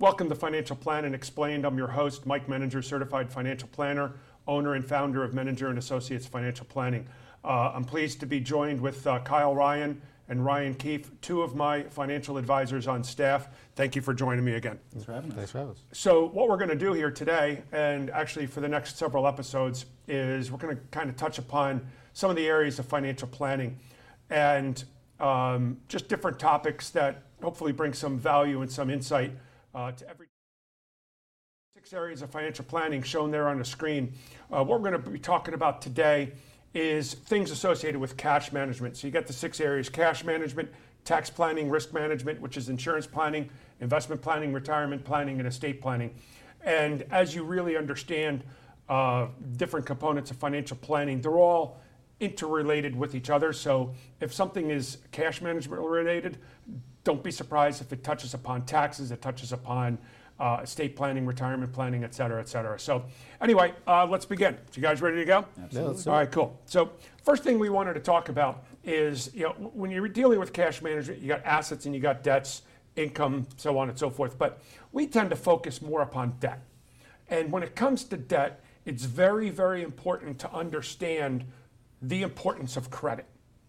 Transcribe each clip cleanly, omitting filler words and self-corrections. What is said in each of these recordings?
Welcome to Financial Plan and Explained. I'm your host, Mike Menninger, Certified Financial Planner, owner and founder of Menninger and Associates Financial Planning. I'm pleased to be joined with Kyle Ryan and Ryan Keefe, two of my financial advisors on staff. Thank you for joining me again. Thanks for having us. Thanks for having us. So what we're going to do here today, and actually for the next several episodes, is we're going to kind of touch upon some of the areas of financial planning and just different topics that hopefully bring some value and some insight to every 6 areas of financial planning shown there on the screen. What we're going to be talking about today is things associated with cash management. So you get the 6 areas: cash management, tax planning, risk management, which is insurance planning, investment planning, retirement planning, and estate planning. And as you really understand different components of financial planning, they're all interrelated with each other. So if something is cash management related, don't be surprised if it touches upon taxes, it touches upon estate planning, retirement planning, et cetera, et cetera. So anyway, let's begin. You guys ready to go? Absolutely. Yeah, all right, cool. So first thing we wanted to talk about is, you know, when you're dealing with cash management, you got assets and you got debts, income, so on and so forth. But we tend to focus more upon debt. And when it comes to debt, it's very, very important to understand the importance of credit,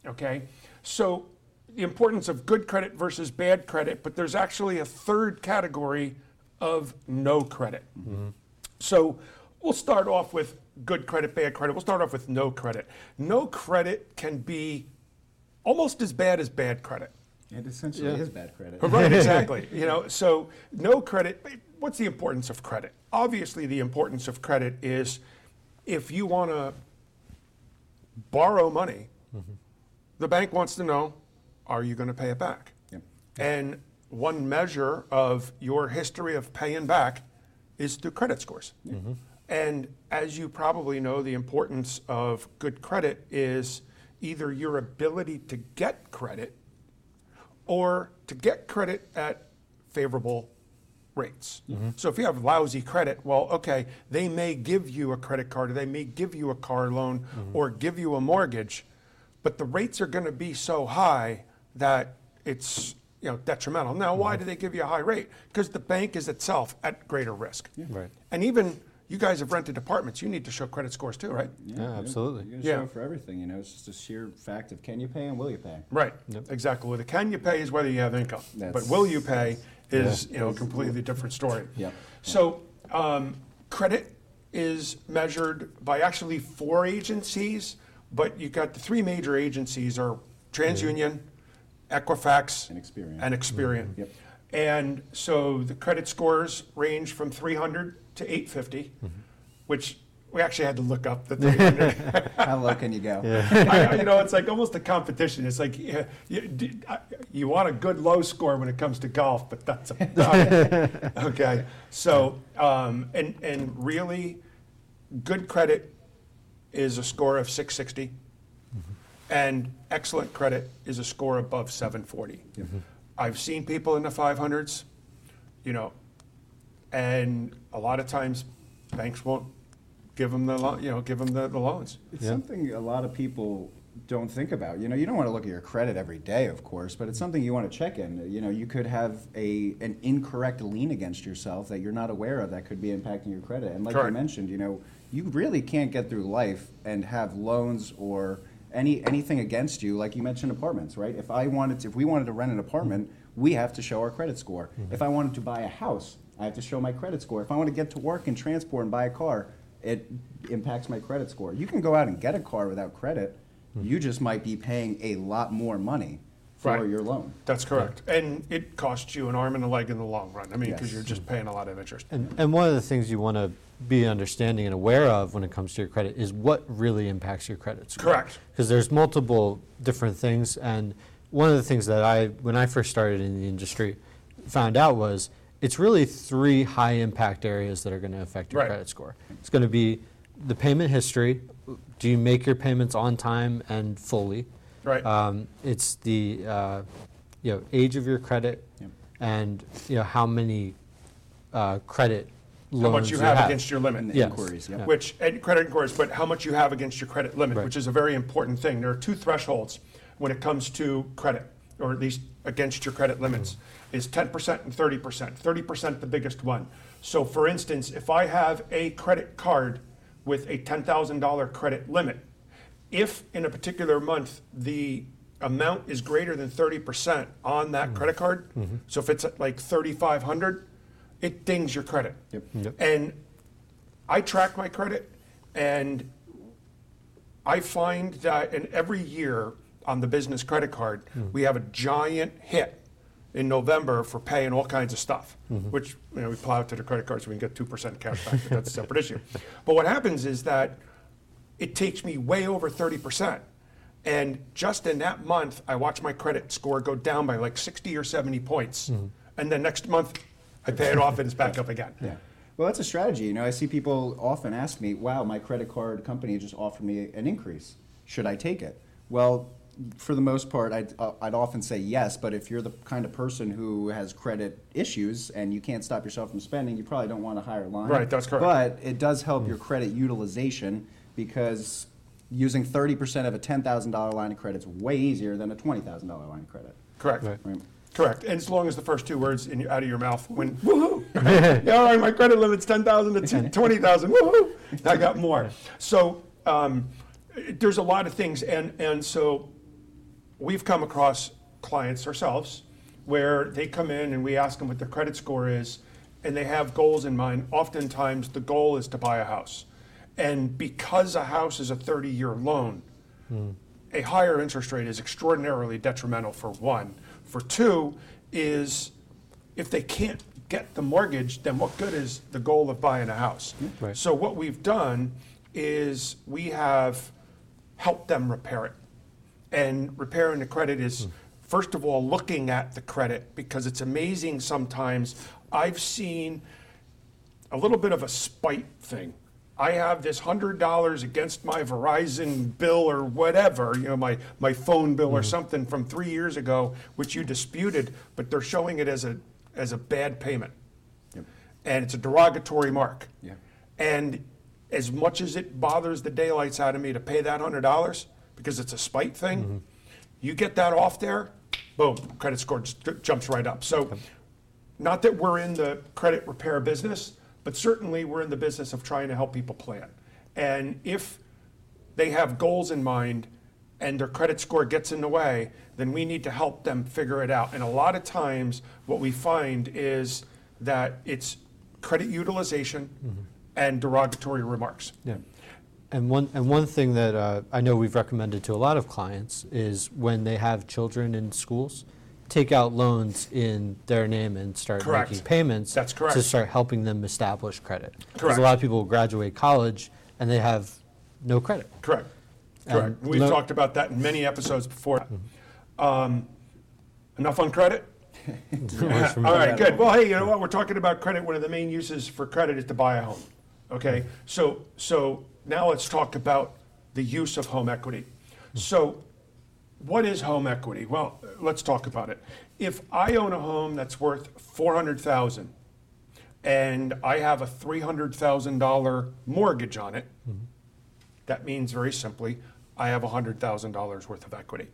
okay? So the importance of good credit versus bad credit, but there's actually a third category of no credit. Mm-hmm. So we'll start off with good credit, bad credit. We'll start off with no credit. No credit can be almost as bad as bad credit. It essentially is bad credit. Right, exactly. You know, so no credit. What's the importance of credit? Obviously, the importance of credit is if you want to borrow money, mm-hmm. the bank wants to know, are you going to pay it back? Yep. And one measure of your history of paying back is through credit scores. Yep. Mm-hmm. And as you probably know, the importance of good credit is either your ability to get credit or to get credit at favorable rates. Mm-hmm. So if you have lousy credit, well, okay, they may give you a credit card, or they may give you a car loan, mm-hmm. or give you a mortgage, but the rates are going to be so high that it's, you know, detrimental. Now, why do they give you a high rate? Because the bank is itself at greater risk. Yeah. Right. And even you guys have rented apartments. You need to show credit scores too, right? Yeah, absolutely. You're going to show for everything. You know, it's just a sheer fact of can you pay and will you pay. Right. Yep. Exactly. Well, the can you pay is whether you have income, but will you pay is you know, completely different story. Yeah. So credit is measured by actually 4 agencies, but you got the 3 major agencies are TransUnion, Equifax, and Experian. Mm-hmm. Yep. And so the credit scores range from 300 to 850, mm-hmm. which we actually had to look up the 300. How low can you go? Yeah. You know, it's like almost a competition. It's like you want a good low score when it comes to golf, but that's about it. Okay. So, and really good credit is a score of 660. And excellent credit is a score above 740. Mm-hmm. I've seen people in the 500s, you know, and a lot of times banks won't give them the the loans. It's something a lot of people don't think about. You know, you don't want to look at your credit every day, of course, but it's something you want to check in. You know, you could have an incorrect lien against yourself that you're not aware of that could be impacting your credit. And like you mentioned, you know, you really can't get through life and have loans or anything against you, like you mentioned apartments, right? If we wanted to rent an apartment, we have to show our credit score. Mm-hmm. If I wanted to buy a house, I have to show my credit score. If I want to get to work and transport and buy a car, it impacts my credit score. You can go out and get a car without credit. Mm-hmm. You just might be paying a lot more money for your loan. That's correct. Yeah. And it costs you an arm and a leg in the long run. I mean, because you're just paying a lot of interest. And one of the things you want to be understanding and aware of when it comes to your credit is what really impacts your credit score. Correct. Because there's multiple different things, and one of the things that I, when I first started in the industry, found out was it's really 3 high impact areas that are going to affect your credit score. It's going to be the payment history. Do you make your payments on time and fully? Right. It's the age of your credit, and you know how many credit loans. How much you have against your limit. And the inquiries, yeah. Which, and credit inquiries, but how much you have against your credit limit, right, which is a very important thing. There are two thresholds when it comes to credit, or at least against your credit limits, is 10% and 30%. 30% the biggest one. So for instance, if I have a credit card with a $10,000 credit limit, if in a particular month the amount is greater than 30% on that credit card, so if it's at like $3,500, it dings your credit. And I track my credit, and I find that in every year on the business credit card, we have a giant hit in November for paying all kinds of stuff, which, you know, we plow to the credit card so we can get 2% cash back, but that's a separate issue. But what happens is that it takes me way over 30%. And just in that month, I watch my credit score go down by like 60 or 70 points. And then next month, I pay it off and it's back up again. Well, that's a strategy. You know, I see people often ask me, wow, my credit card company just offered me an increase. Should I take it? Well, for the most part, I'd often say yes, but if you're the kind of person who has credit issues and you can't stop yourself from spending, you probably don't want a higher line. Right, that's correct. But it does help your credit utilization, because using 30% of a $10,000 line of credit is way easier than a $20,000 line of credit. Correct. Correct, and as long as the first two words in, out of your mouth went, woohoo! Yeah, all right, my credit limit's $10,000 to $20,000, woohoo! I got more. So there's a lot of things, and so we've come across clients ourselves where they come in and we ask them what their credit score is, and they have goals in mind. Oftentimes the goal is to buy a house. And because a house is a 30-year loan, a higher interest rate is extraordinarily detrimental for one. For two is, if they can't get the mortgage, then what good is the goal of buying a house? Right. So what we've done is we have helped them repair it. And repairing the credit is, first of all, looking at the credit, because it's amazing sometimes. I've seen a little bit of a spite thing. I have this $100 against my Verizon bill or whatever, you know, my phone bill or something from 3 years ago, which you disputed, but they're showing it as a bad payment. And it's a derogatory mark. And as much as it bothers the daylights out of me to pay that $100, because it's a spite thing, you get that off there, boom, credit score just jumps right up. So not that we're in the credit repair business, but certainly we're in the business of trying to help people plan. And if they have goals in mind and their credit score gets in the way, then we need to help them figure it out. And a lot of times what we find is that it's credit utilization and derogatory remarks. And one thing that I know we've recommended to a lot of clients is, when they have children in schools, take out loans in their name and start making payments to start helping them establish credit. Because a lot of people graduate college and they have no credit. We've talked about that in many episodes before. Enough on credit? All right, good. Well, hey, you know what? We're talking about credit. One of the main uses for credit is to buy a home. Okay, so now let's talk about the use of home equity. So what is home equity? Well, let's talk about it. If I own a home that's worth $400,000 and I have a $300,000 mortgage on it, that means very simply I have $100,000 worth of equity.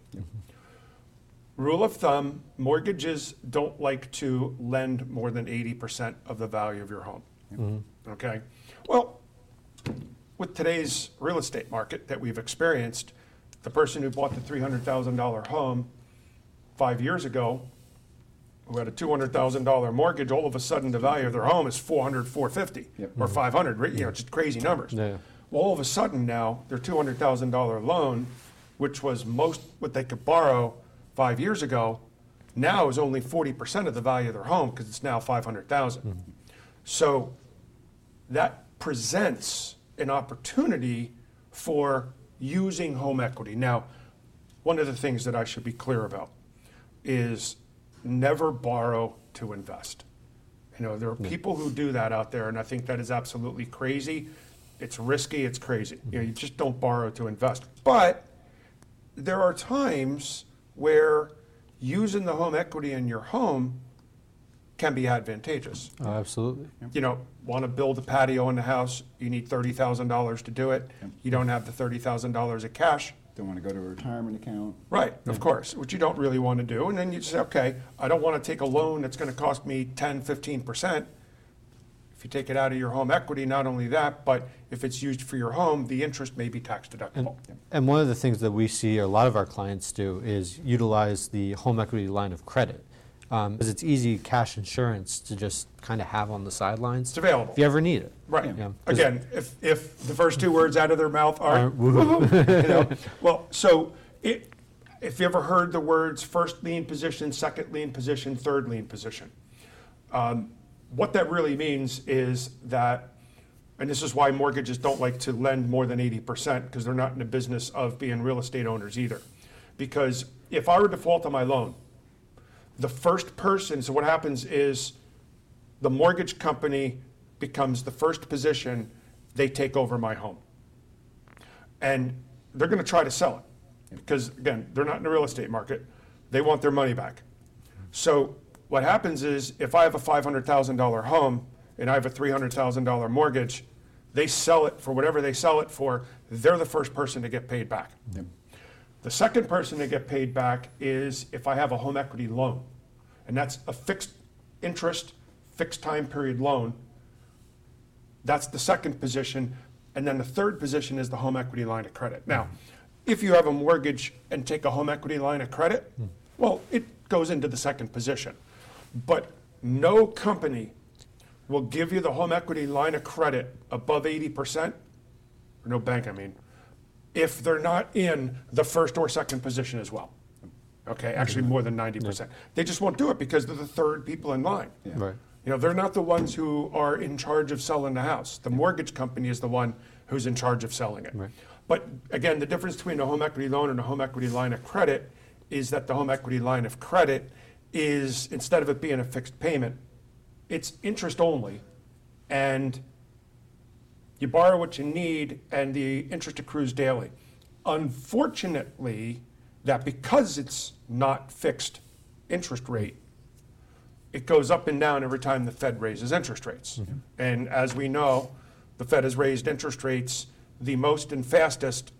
Rule of thumb, mortgages don't like to lend more than 80% of the value of your home. Okay? Well, with today's real estate market that we've experienced, the person who bought the $300,000 home 5 years ago, who had a $200,000 mortgage, all of a sudden the value of their home is $400,450 or $500, you know, just crazy numbers. Well, all of a sudden now their $200,000 loan, which was most what they could borrow 5 years ago, now is only 40% of the value of their home, because it's now $500,000. So that presents an opportunity for using home equity. Now, one of the things that I should be clear about is never borrow to invest. You know, there are people who do that out there, and I think that is absolutely crazy. It's risky, it's crazy. You know, you just don't borrow to invest. But there are times where using the home equity in your home can be advantageous. Oh, absolutely. You know, want to build a patio in the house, you need $30,000 to do it. You don't have the $30,000 of cash. Don't want to go to a retirement account. Right, of course, which you don't really want to do. And then you say, okay, I don't want to take a loan that's going to cost me 10, 15%. If you take it out of your home equity, not only that, but if it's used for your home, the interest may be tax deductible. And one of the things that we see a lot of our clients do is utilize the home equity line of credit. Because it's easy cash insurance to just kind of have on the sidelines. It's available. If you ever need it. Right. You know, again, if the first two words out of their mouth are, you know, well, so if you ever heard the words first lien position, second lien position, third lien position, what that really means is that, and this is why mortgages don't like to lend more than 80% because they're not in the business of being real estate owners either. Because if I were to default on my loan, the first person, so what happens is the mortgage company becomes the first position, they take over my home. And they're going to try to sell it because, again, they're not in the real estate market. They want their money back. So what happens is if I have a $500,000 home and I have a $300,000 mortgage, they sell it for whatever they sell it for, they're the first person to get paid back. Yep. The second person to get paid back is if I have a home equity loan, and that's a fixed interest, fixed time period loan. That's the second position, and then the third position is the home equity line of credit. Now, if you have a mortgage and take a home equity line of credit, well, it goes into the second position. But no company will give you the home equity line of credit above 80%, or no bank, I mean, if they're not in the first or second position as well. Okay, actually more than 90%. Yeah. They just won't do it because they're the third people in line. Yeah. Right. You know, they're not the ones who are in charge of selling the house. The mortgage company is the one who's in charge of selling it. Right. But again, the difference between a home equity loan and a home equity line of credit is that the home equity line of credit is, instead of it being a fixed payment, it's interest only, and you borrow what you need, and the interest accrues daily. Unfortunately, that because it's not fixed interest rate, it goes up and down every time the Fed raises interest rates. Mm-hmm. And as we know, the Fed has raised interest rates the most and fastest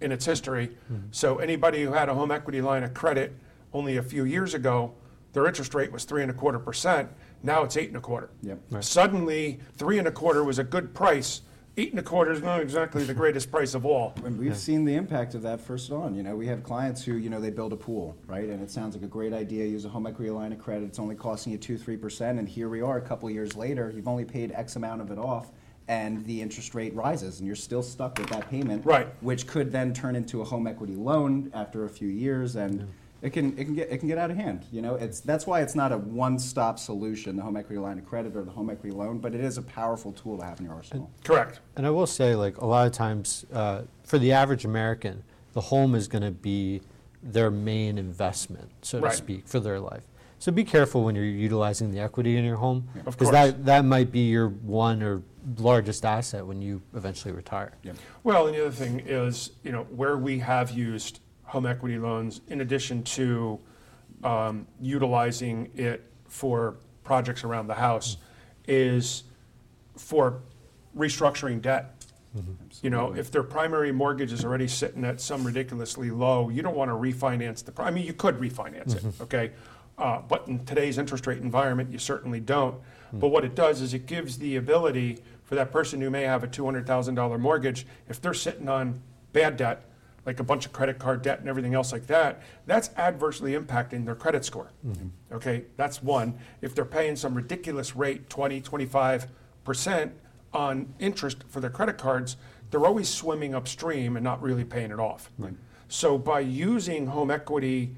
in its history. Mm-hmm. So anybody who had a home equity line of credit only a few years ago, their interest rate was 3.25%. Now it's 8.25%. Yep. Right. Suddenly, 3.25% was a good price. 8.25% is not exactly the greatest price of all. And we've seen the impact of that first on. You know, we have clients who, you know, they build a pool, right? And it sounds like a great idea, use a home equity line of credit. It's only costing you 2-3%. And here we are a couple of years later. You've only paid X amount of it off, and the interest rate rises, and you're still stuck with that payment, right? Which could then turn into a home equity loan after a few years, and it can get out of hand. You know, that's why it's not a one-stop solution, the home equity line of credit or the home equity loan, but it is a powerful tool to have in your arsenal. Correct. And I will say, like, a lot of times for the average American, the home is going to be their main investment, so to speak, for their life. So be careful when you're utilizing the equity in your home, because that might be your one or largest asset when you eventually retire. Yeah. Well, and the other thing is, you know, where we have used home equity loans, in addition to utilizing it for projects around the house, is for restructuring debt. Mm-hmm. You know, if their primary mortgage is already sitting at some ridiculously low, you don't want to refinance the, I mean, you could refinance it, okay? But in today's interest rate environment, you certainly don't. Mm-hmm. But what it does is it gives the ability for that person who may have a $200,000 mortgage, if they're sitting on bad debt, like a bunch of credit card debt and everything else like that, that's adversely impacting their credit score. Mm-hmm. Okay, that's one. If they're paying some ridiculous rate, 20, 25% on interest for their credit cards, they're always swimming upstream and not really paying it off. Right. So by using home equity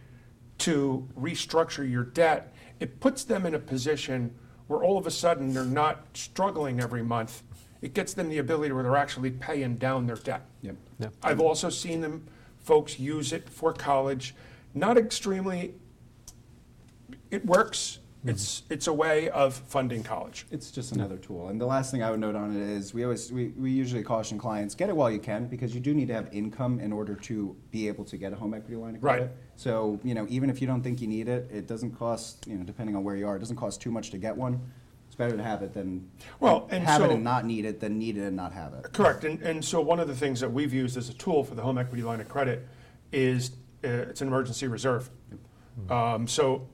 to restructure your debt, it puts them in a position where all of a sudden they're not struggling every month. It gets them the ability where they're actually paying down their debt. Yep. Yep. I've also seen them, folks, use it for college. Not extremely, it works, It's a way of funding college. It's just another tool. And the last thing I would note on it is we usually caution clients, get it while you can, because you do need to have income in order to be able to get a home equity line of credit. Right. So, even if you don't think you need it, it doesn't cost, depending on where you are, it doesn't cost too much to get one. It's better to have it than it and not need it than need it and not have it. Correct. And so one of the things that we've used as a tool for the home equity line of credit is it's an emergency reserve. Yep. So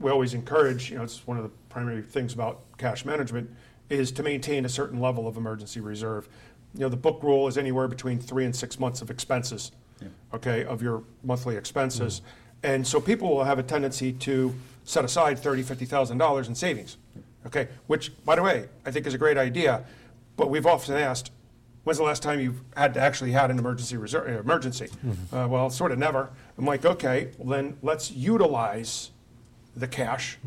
we always encourage, it's one of the primary things about cash management is to maintain a certain level of emergency reserve. The book rule is anywhere between 3 and 6 months of expenses, of your monthly expenses. Mm-hmm. And so people will have a tendency to set aside $30,000, $50,000 in savings, which, by the way, I think is a great idea, but we've often asked, when's the last time you've actually had an emergency reserve, emergency? Mm-hmm. Well, sort of never. I'm like, then let's utilize the cash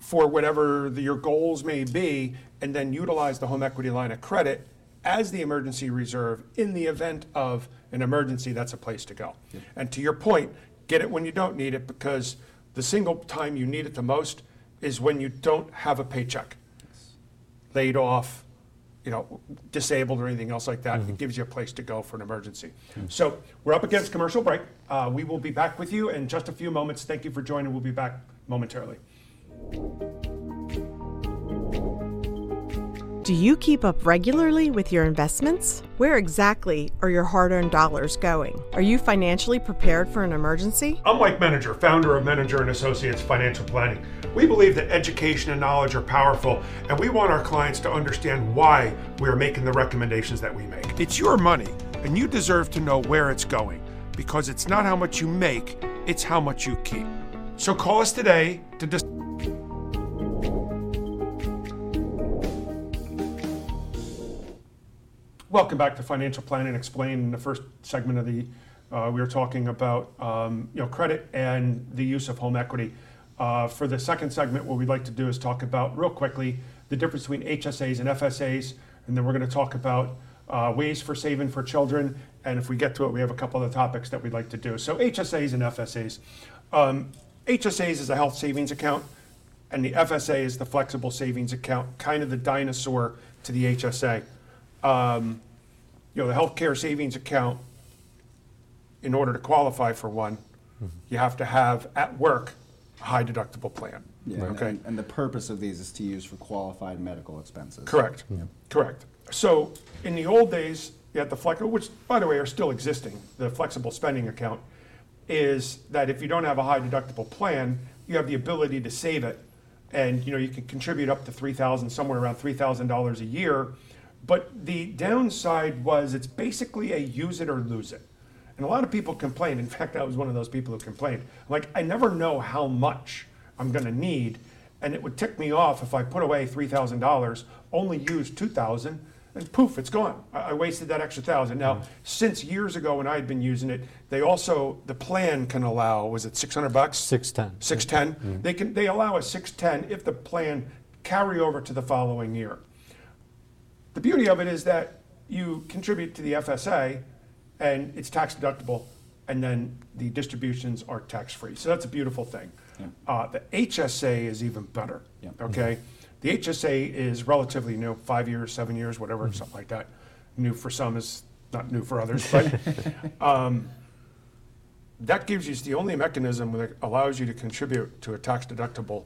for whatever your goals may be, and then utilize the home equity line of credit as the emergency reserve in the event of an emergency. That's a place to go. Yep. And to your point, get it when you don't need it, because the single time you need it the most is when you don't have a paycheck, laid off, disabled or anything else like that. Mm-hmm. It gives you a place to go for an emergency. Mm-hmm. So we're up against commercial break. We will be back with you in just a few moments. Thank you for joining. We'll be back momentarily. Do you keep up regularly with your investments? Where exactly are your hard-earned dollars going? Are you financially prepared for an emergency? I'm Mike Menninger, founder of Menninger and Associates Financial Planning. We believe that education and knowledge are powerful, and we want our clients to understand why we are making the recommendations that we make. It's your money, and you deserve to know where it's going, because it's not how much you make, it's how much you keep. So call us today to discuss. Welcome back to Financial Plan and Explain. In the first segment of the, we were talking about credit and the use of home equity. For the second segment, what we'd like to do is talk about real quickly the difference between HSAs and FSAs, and then we're going to talk about ways for saving for children. And if we get to it, we have a couple other topics that we'd like to do. So HSAs and FSAs. HSAs is a health savings account, and the FSA is the flexible savings account, kind of the dinosaur to the HSA. The healthcare savings account, in order to qualify for one, you have to have at work a high deductible plan. Yeah, and the purpose of these is to use for qualified medical expenses. Correct. Yeah. Correct. So in the old days, you had the flexible, which by the way are still existing, the flexible spending account, is that if you don't have a high deductible plan, you have the ability to save it, and you can contribute up to $3,000, somewhere around $3,000 a year. But the downside was it's basically a use it or lose it. And a lot of people complain. In fact, I was one of those people who complained. Like, I never know how much I'm going to need. And it would tick me off if I put away $3,000, only use $2,000, and poof, it's gone. I wasted that extra $1,000. Now, since years ago when I had been using it, they also, the plan can allow, was it $600? $610. $610. Mm-hmm. They allow a $610 if the plan carry over to the following year. The beauty of it is that you contribute to the FSA, and it's tax deductible, and then the distributions are tax-free. So that's a beautiful thing. Yeah. The HSA is even better, The HSA is relatively new, 5 years, 7 years, whatever, something like that. New for some is not new for others, but that gives you the only mechanism that allows you to contribute to a tax-deductible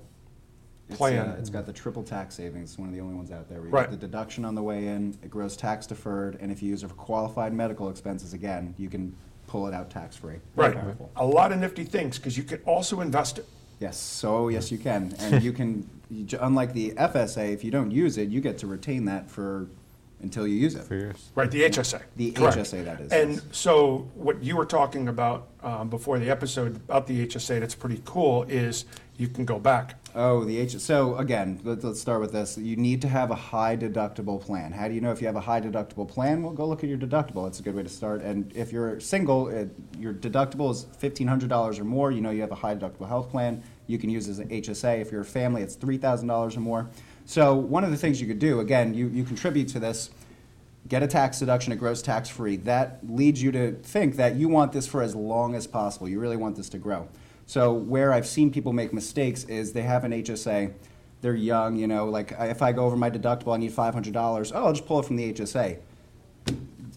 plan. It's got the triple tax savings. It's one of the only ones out there where you get the deduction on the way in, it grows tax deferred, and if you use it for qualified medical expenses, again, you can pull it out tax free. Right. Powerful. A lot of nifty things, because you could also invest it. Yes. So yes, you can. And you can, unlike the FSA, if you don't use it, you get to retain that for until you use it. For years. Right. The HSA. The HSA, that is. And so what you were talking about before the episode about the HSA that's pretty cool is you can go back. Oh, the HSA. So again, let's start with this. You need to have a high deductible plan. How do you know if you have a high deductible plan? Well, go look at your deductible. That's a good way to start. And if you're single, your deductible is $1,500 or more. You know you have a high deductible health plan. You can use it as an HSA. If you're a family, it's $3,000 or more. So one of the things you could do, again, you contribute to this, get a tax deduction, it grows tax-free. That leads you to think that you want this for as long as possible. You really want this to grow. So where I've seen people make mistakes is they have an HSA, they're young, you know, like if I go over my deductible, I need $500, oh, I'll just pull it from the HSA.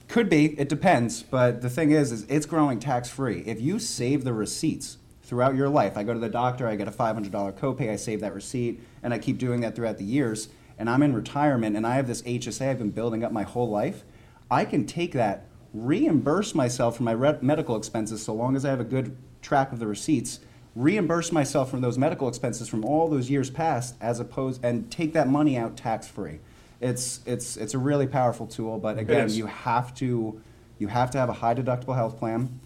Could be, it depends, but the thing is it's growing tax-free. If you save the receipts throughout your life, I go to the doctor, I get a $500 copay, I save that receipt, and I keep doing that throughout the years, and I'm in retirement, and I have this HSA I've been building up my whole life, I can take that, reimburse myself for my medical expenses so long as I have a good track of the receipts, reimburse myself from those medical expenses from all those years past, as opposed, and take that money out tax-free. It's a really powerful tool, but again, you have to have a high deductible health plan.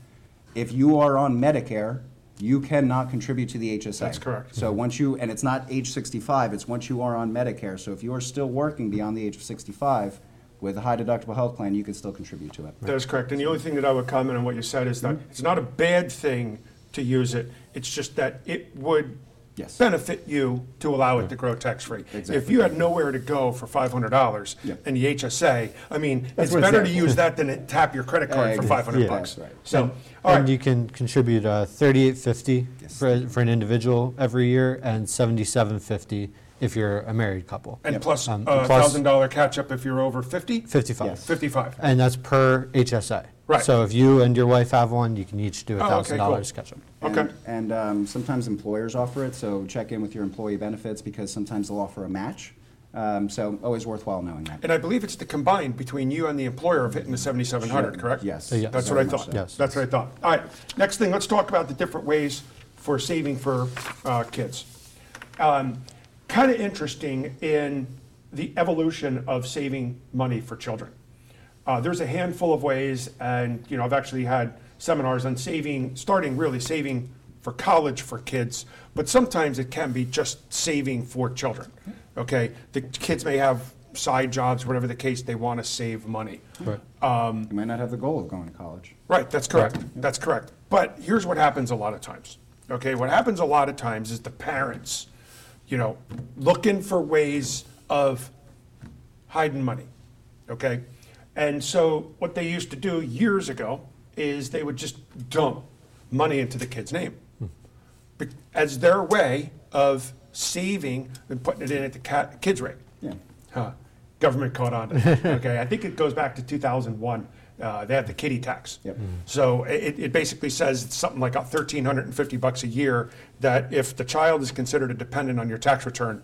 If you are on Medicare, you cannot contribute to the HSA. That's correct. So once you, and it's not age 65, it's once you are on Medicare. So if you are still working beyond the age of 65 with a high deductible health plan, you can still contribute to it. That is correct. And the only thing that I would comment on what you said is that it's not a bad thing to use it. It's just that it would benefit you to allow it to grow tax-free. Exactly. If you had nowhere to go for $500 and the HSA, I mean, it's better to use that than to tap your credit card for $500. Right. So, and you can contribute $3,850 for an individual every year and $7,750 if you're a married couple. And plus a $1,000 catch-up if you're over 50? 55. Yes. 55. And that's per HSA. Right. So if you and your wife have one, you can each do a $1,000 catch-up. Okay. And sometimes employers offer it, so check in with your employee benefits because sometimes they'll offer a match. So always worthwhile knowing that. And I believe it's the combined between you and the employer of hitting the $7,700, correct? Yes. That's what I thought. So. Yes. That's what I thought. All right. Next thing, let's talk about the different ways for saving for kids. Kind of interesting in the evolution of saving money for children. There's a handful of ways, and you know, I've actually had seminars on saving for college for kids, but sometimes it can be just saving for children. Okay, the kids may have side jobs, whatever the case, they want to save money. Right. You might not have the goal of going to college. Right, that's correct. Right. That's correct. But here's what happens a lot of times. Okay, what happens a lot of times is the parents, you know, looking for ways of hiding money. Okay. And so what they used to do years ago is they would just dump money into the kid's name as their way of saving and putting it in at the kid's rate. Yeah. Huh. Government caught on to that. Okay, I think it goes back to 2001. They had the kiddie tax. Yep. So it basically says something like $1,350 a year that if the child is considered a dependent on your tax return,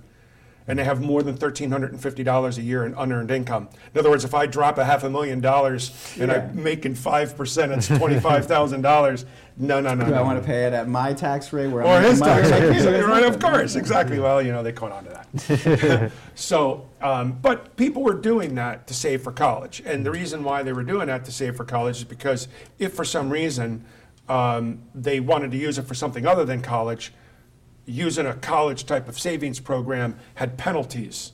and they have more than $1,350 a year in unearned income. In other words, if I drop $500,000 and I'm making 5%, it's $25,000. No. I want to pay it at my tax rate where I'm making money? Or his tax rate, right? Of course, exactly. Well, you know, they caught on to that. So, but people were doing that to save for college. And the reason why they were doing that to save for college is because if for some reason they wanted to use it for something other than college, using a college type of savings program had penalties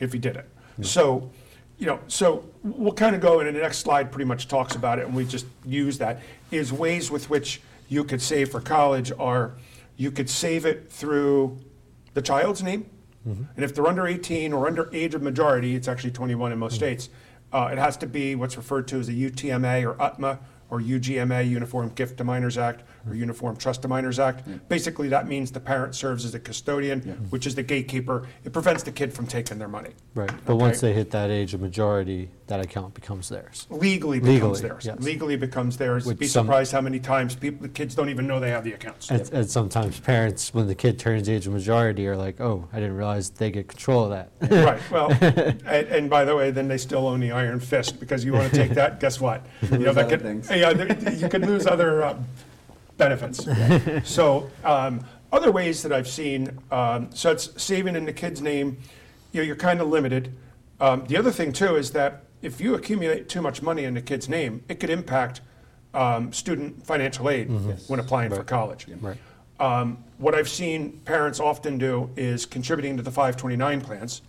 if you did it. Yeah. So, you know, so we'll kind of go in, and the next slide pretty much talks about it, and we just use that, is ways with which you could save for college are you could save it through the child's name, and if they're under 18 or under age of majority, it's actually 21 in most states, it has to be what's referred to as a UTMA or UTMA, or UGMA, Uniform Gift to Minors Act, or Uniform Trust to Minors Act. Yeah. Basically, that means the parent serves as a custodian, which is the gatekeeper. It prevents the kid from taking their money. Right, but once they hit that age of majority, that account becomes theirs. Legally becomes theirs. Yes. Legally becomes theirs. You'd be surprised how many times the kids don't even know they have the accounts. And sometimes parents, when the kid turns age of majority, are like, oh, I didn't realize they get control of that. Right, well, and by the way, then they still own the iron fist because you want to take that, guess what? You know, that could. You could lose other benefits. Okay. So other ways that I've seen, so it's saving in the kid's name, you know, you're kind of limited. The other thing too is that if you accumulate too much money in the kid's name, it could impact student financial aid when applying for college. Yeah. Right. What I've seen parents often do is contributing to the 529 plans,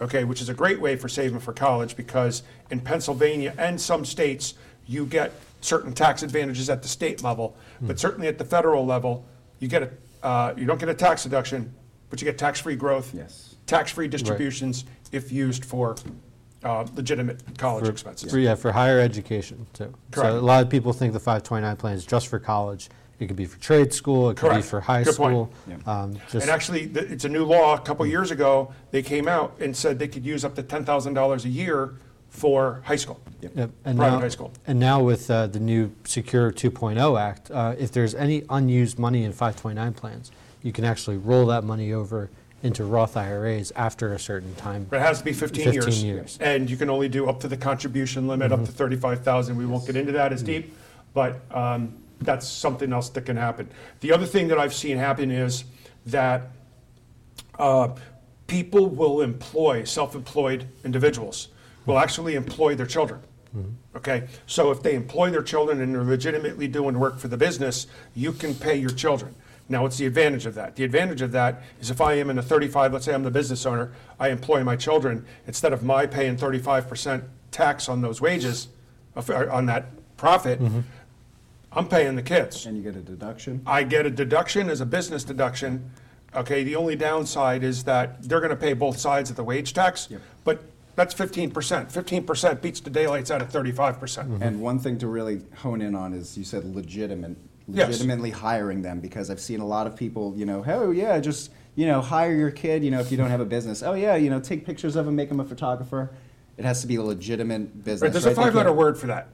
okay, which is a great way for saving for college because in Pennsylvania and some states, you get certain tax advantages at the state level, but certainly at the federal level, you get you don't get a tax deduction, but you get tax-free growth, tax-free distributions if used for legitimate college expenses. For higher education too. Correct. So a lot of people think the 529 plan is just for college. It could be for trade school, it could Correct. Be for high Good school. Point. Yeah. And actually, it's a new law. A couple years ago, they came out and said they could use up to $10,000 a year for high school, yep. and private high school. And now with the new Secure 2.0 Act, if there's any unused money in 529 plans, you can actually roll that money over into Roth IRAs after a certain time. But it has to be 15 years. And you can only do up to the contribution limit, mm-hmm. up to $35,000. We won't get into that as deep, but that's something else that can happen. The other thing that I've seen happen is that people will employ, self-employed individuals will actually employ their children, mm-hmm. okay? So if they employ their children and they're legitimately doing work for the business, you can pay your children. Now, what's the advantage of that? The advantage of that is if I am in a 35, let's say I'm the business owner, I employ my children, instead of my paying 35% tax on those wages, on that profit, mm-hmm. I'm paying the kids. And you get a deduction? I get a deduction as a business deduction. Okay, the only downside is that they're gonna pay both sides of the wage tax, yep. but that's 15%. 15% beats the daylights out of 35%. Mm-hmm. And one thing to really hone in on is you said legitimately yes. hiring them, because I've seen a lot of people, oh yeah, just, hire your kid, if you don't have a business. Oh yeah, take pictures of them, make them a photographer. It has to be a legitimate business. Right, there's a 5-letter word for that.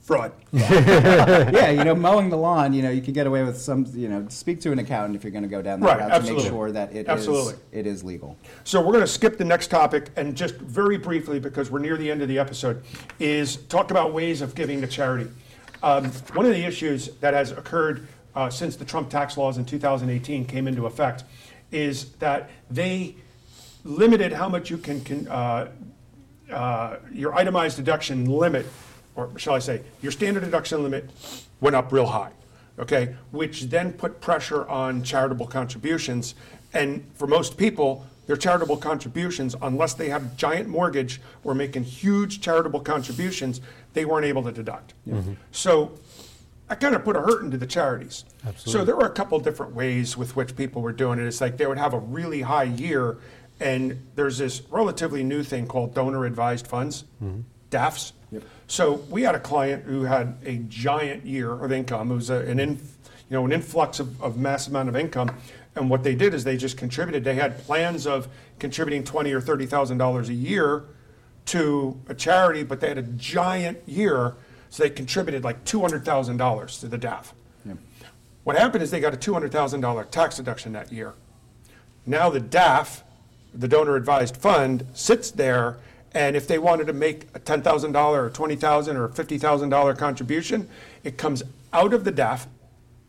Fraud. Yeah. Yeah, mowing the lawn, you can get away with some, speak to an accountant if you're going to go down that route absolutely. To make sure that it is legal. So we're going to skip the next topic and just very briefly, because we're near the end of the episode, is talk about ways of giving to charity. One of the issues that has occurred since the Trump tax laws in 2018 came into effect is that they limited how much you can your itemized deduction limit, or shall I say, your standard deduction limit went up real high, okay? Which then put pressure on charitable contributions. And for most people, their charitable contributions, unless they have giant mortgage or making huge charitable contributions, they weren't able to deduct. Mm-hmm. So I kind of put a hurt into the charities. Absolutely. So there were a couple different ways with which people were doing it. It's like they would have a really high year, and there's this relatively new thing called donor-advised funds, mm-hmm. DAFs. Yep. So we had a client who had a giant year of income. It was an influx of mass amount of income. And what they did is they just contributed. They had plans of contributing $20,000 or $30,000 a year to a charity, but they had a giant year, so they contributed like $200,000 to the DAF. Yep. What happened is they got a $200,000 tax deduction that year. Now the DAF, the donor advised fund, sits there, and if they wanted to make a $10,000 or $20,000 or $50,000 contribution, it comes out of the DAF.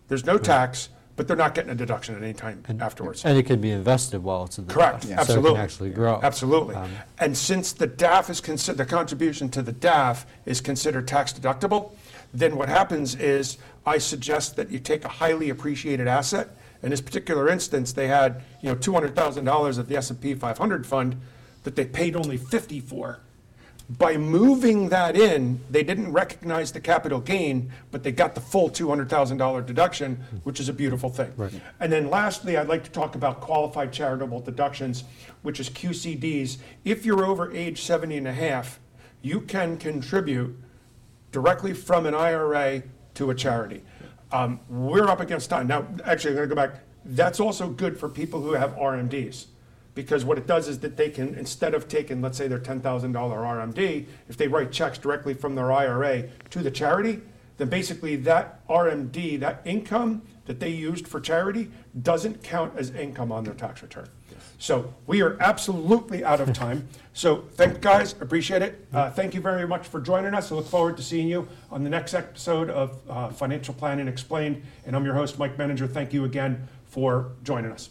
There's no tax, but they're not getting a deduction at any time afterwards. And it can be invested while it's in the Correct. DAF, yeah. Absolutely. So it can actually grow. Absolutely. And since the DAF is the contribution to the DAF is considered tax deductible, then what happens is I suggest that you take a highly appreciated asset. In this particular instance, they had $200,000 of the S&P 500 fund that they paid only $50,000 for. By moving that in, they didn't recognize the capital gain, but they got the full $200,000 deduction, which is a beautiful thing. Right. And then lastly, I'd like to talk about qualified charitable deductions, which is QCDs. If you're over age 70 and a half, you can contribute directly from an IRA to a charity. We're up against time. Now, actually, I'm gonna go back. That's also good for people who have RMDs. Because what it does is that they can, instead of taking, let's say, their $10,000 RMD, if they write checks directly from their IRA to the charity, then basically that RMD, that income that they used for charity, doesn't count as income on their tax return. Yes. So we are absolutely out of time. So thank you guys, appreciate it. Thank you very much for joining us. I look forward to seeing you on the next episode of Financial Planning Explained. And I'm your host, Mike Menninger. Thank you again for joining us.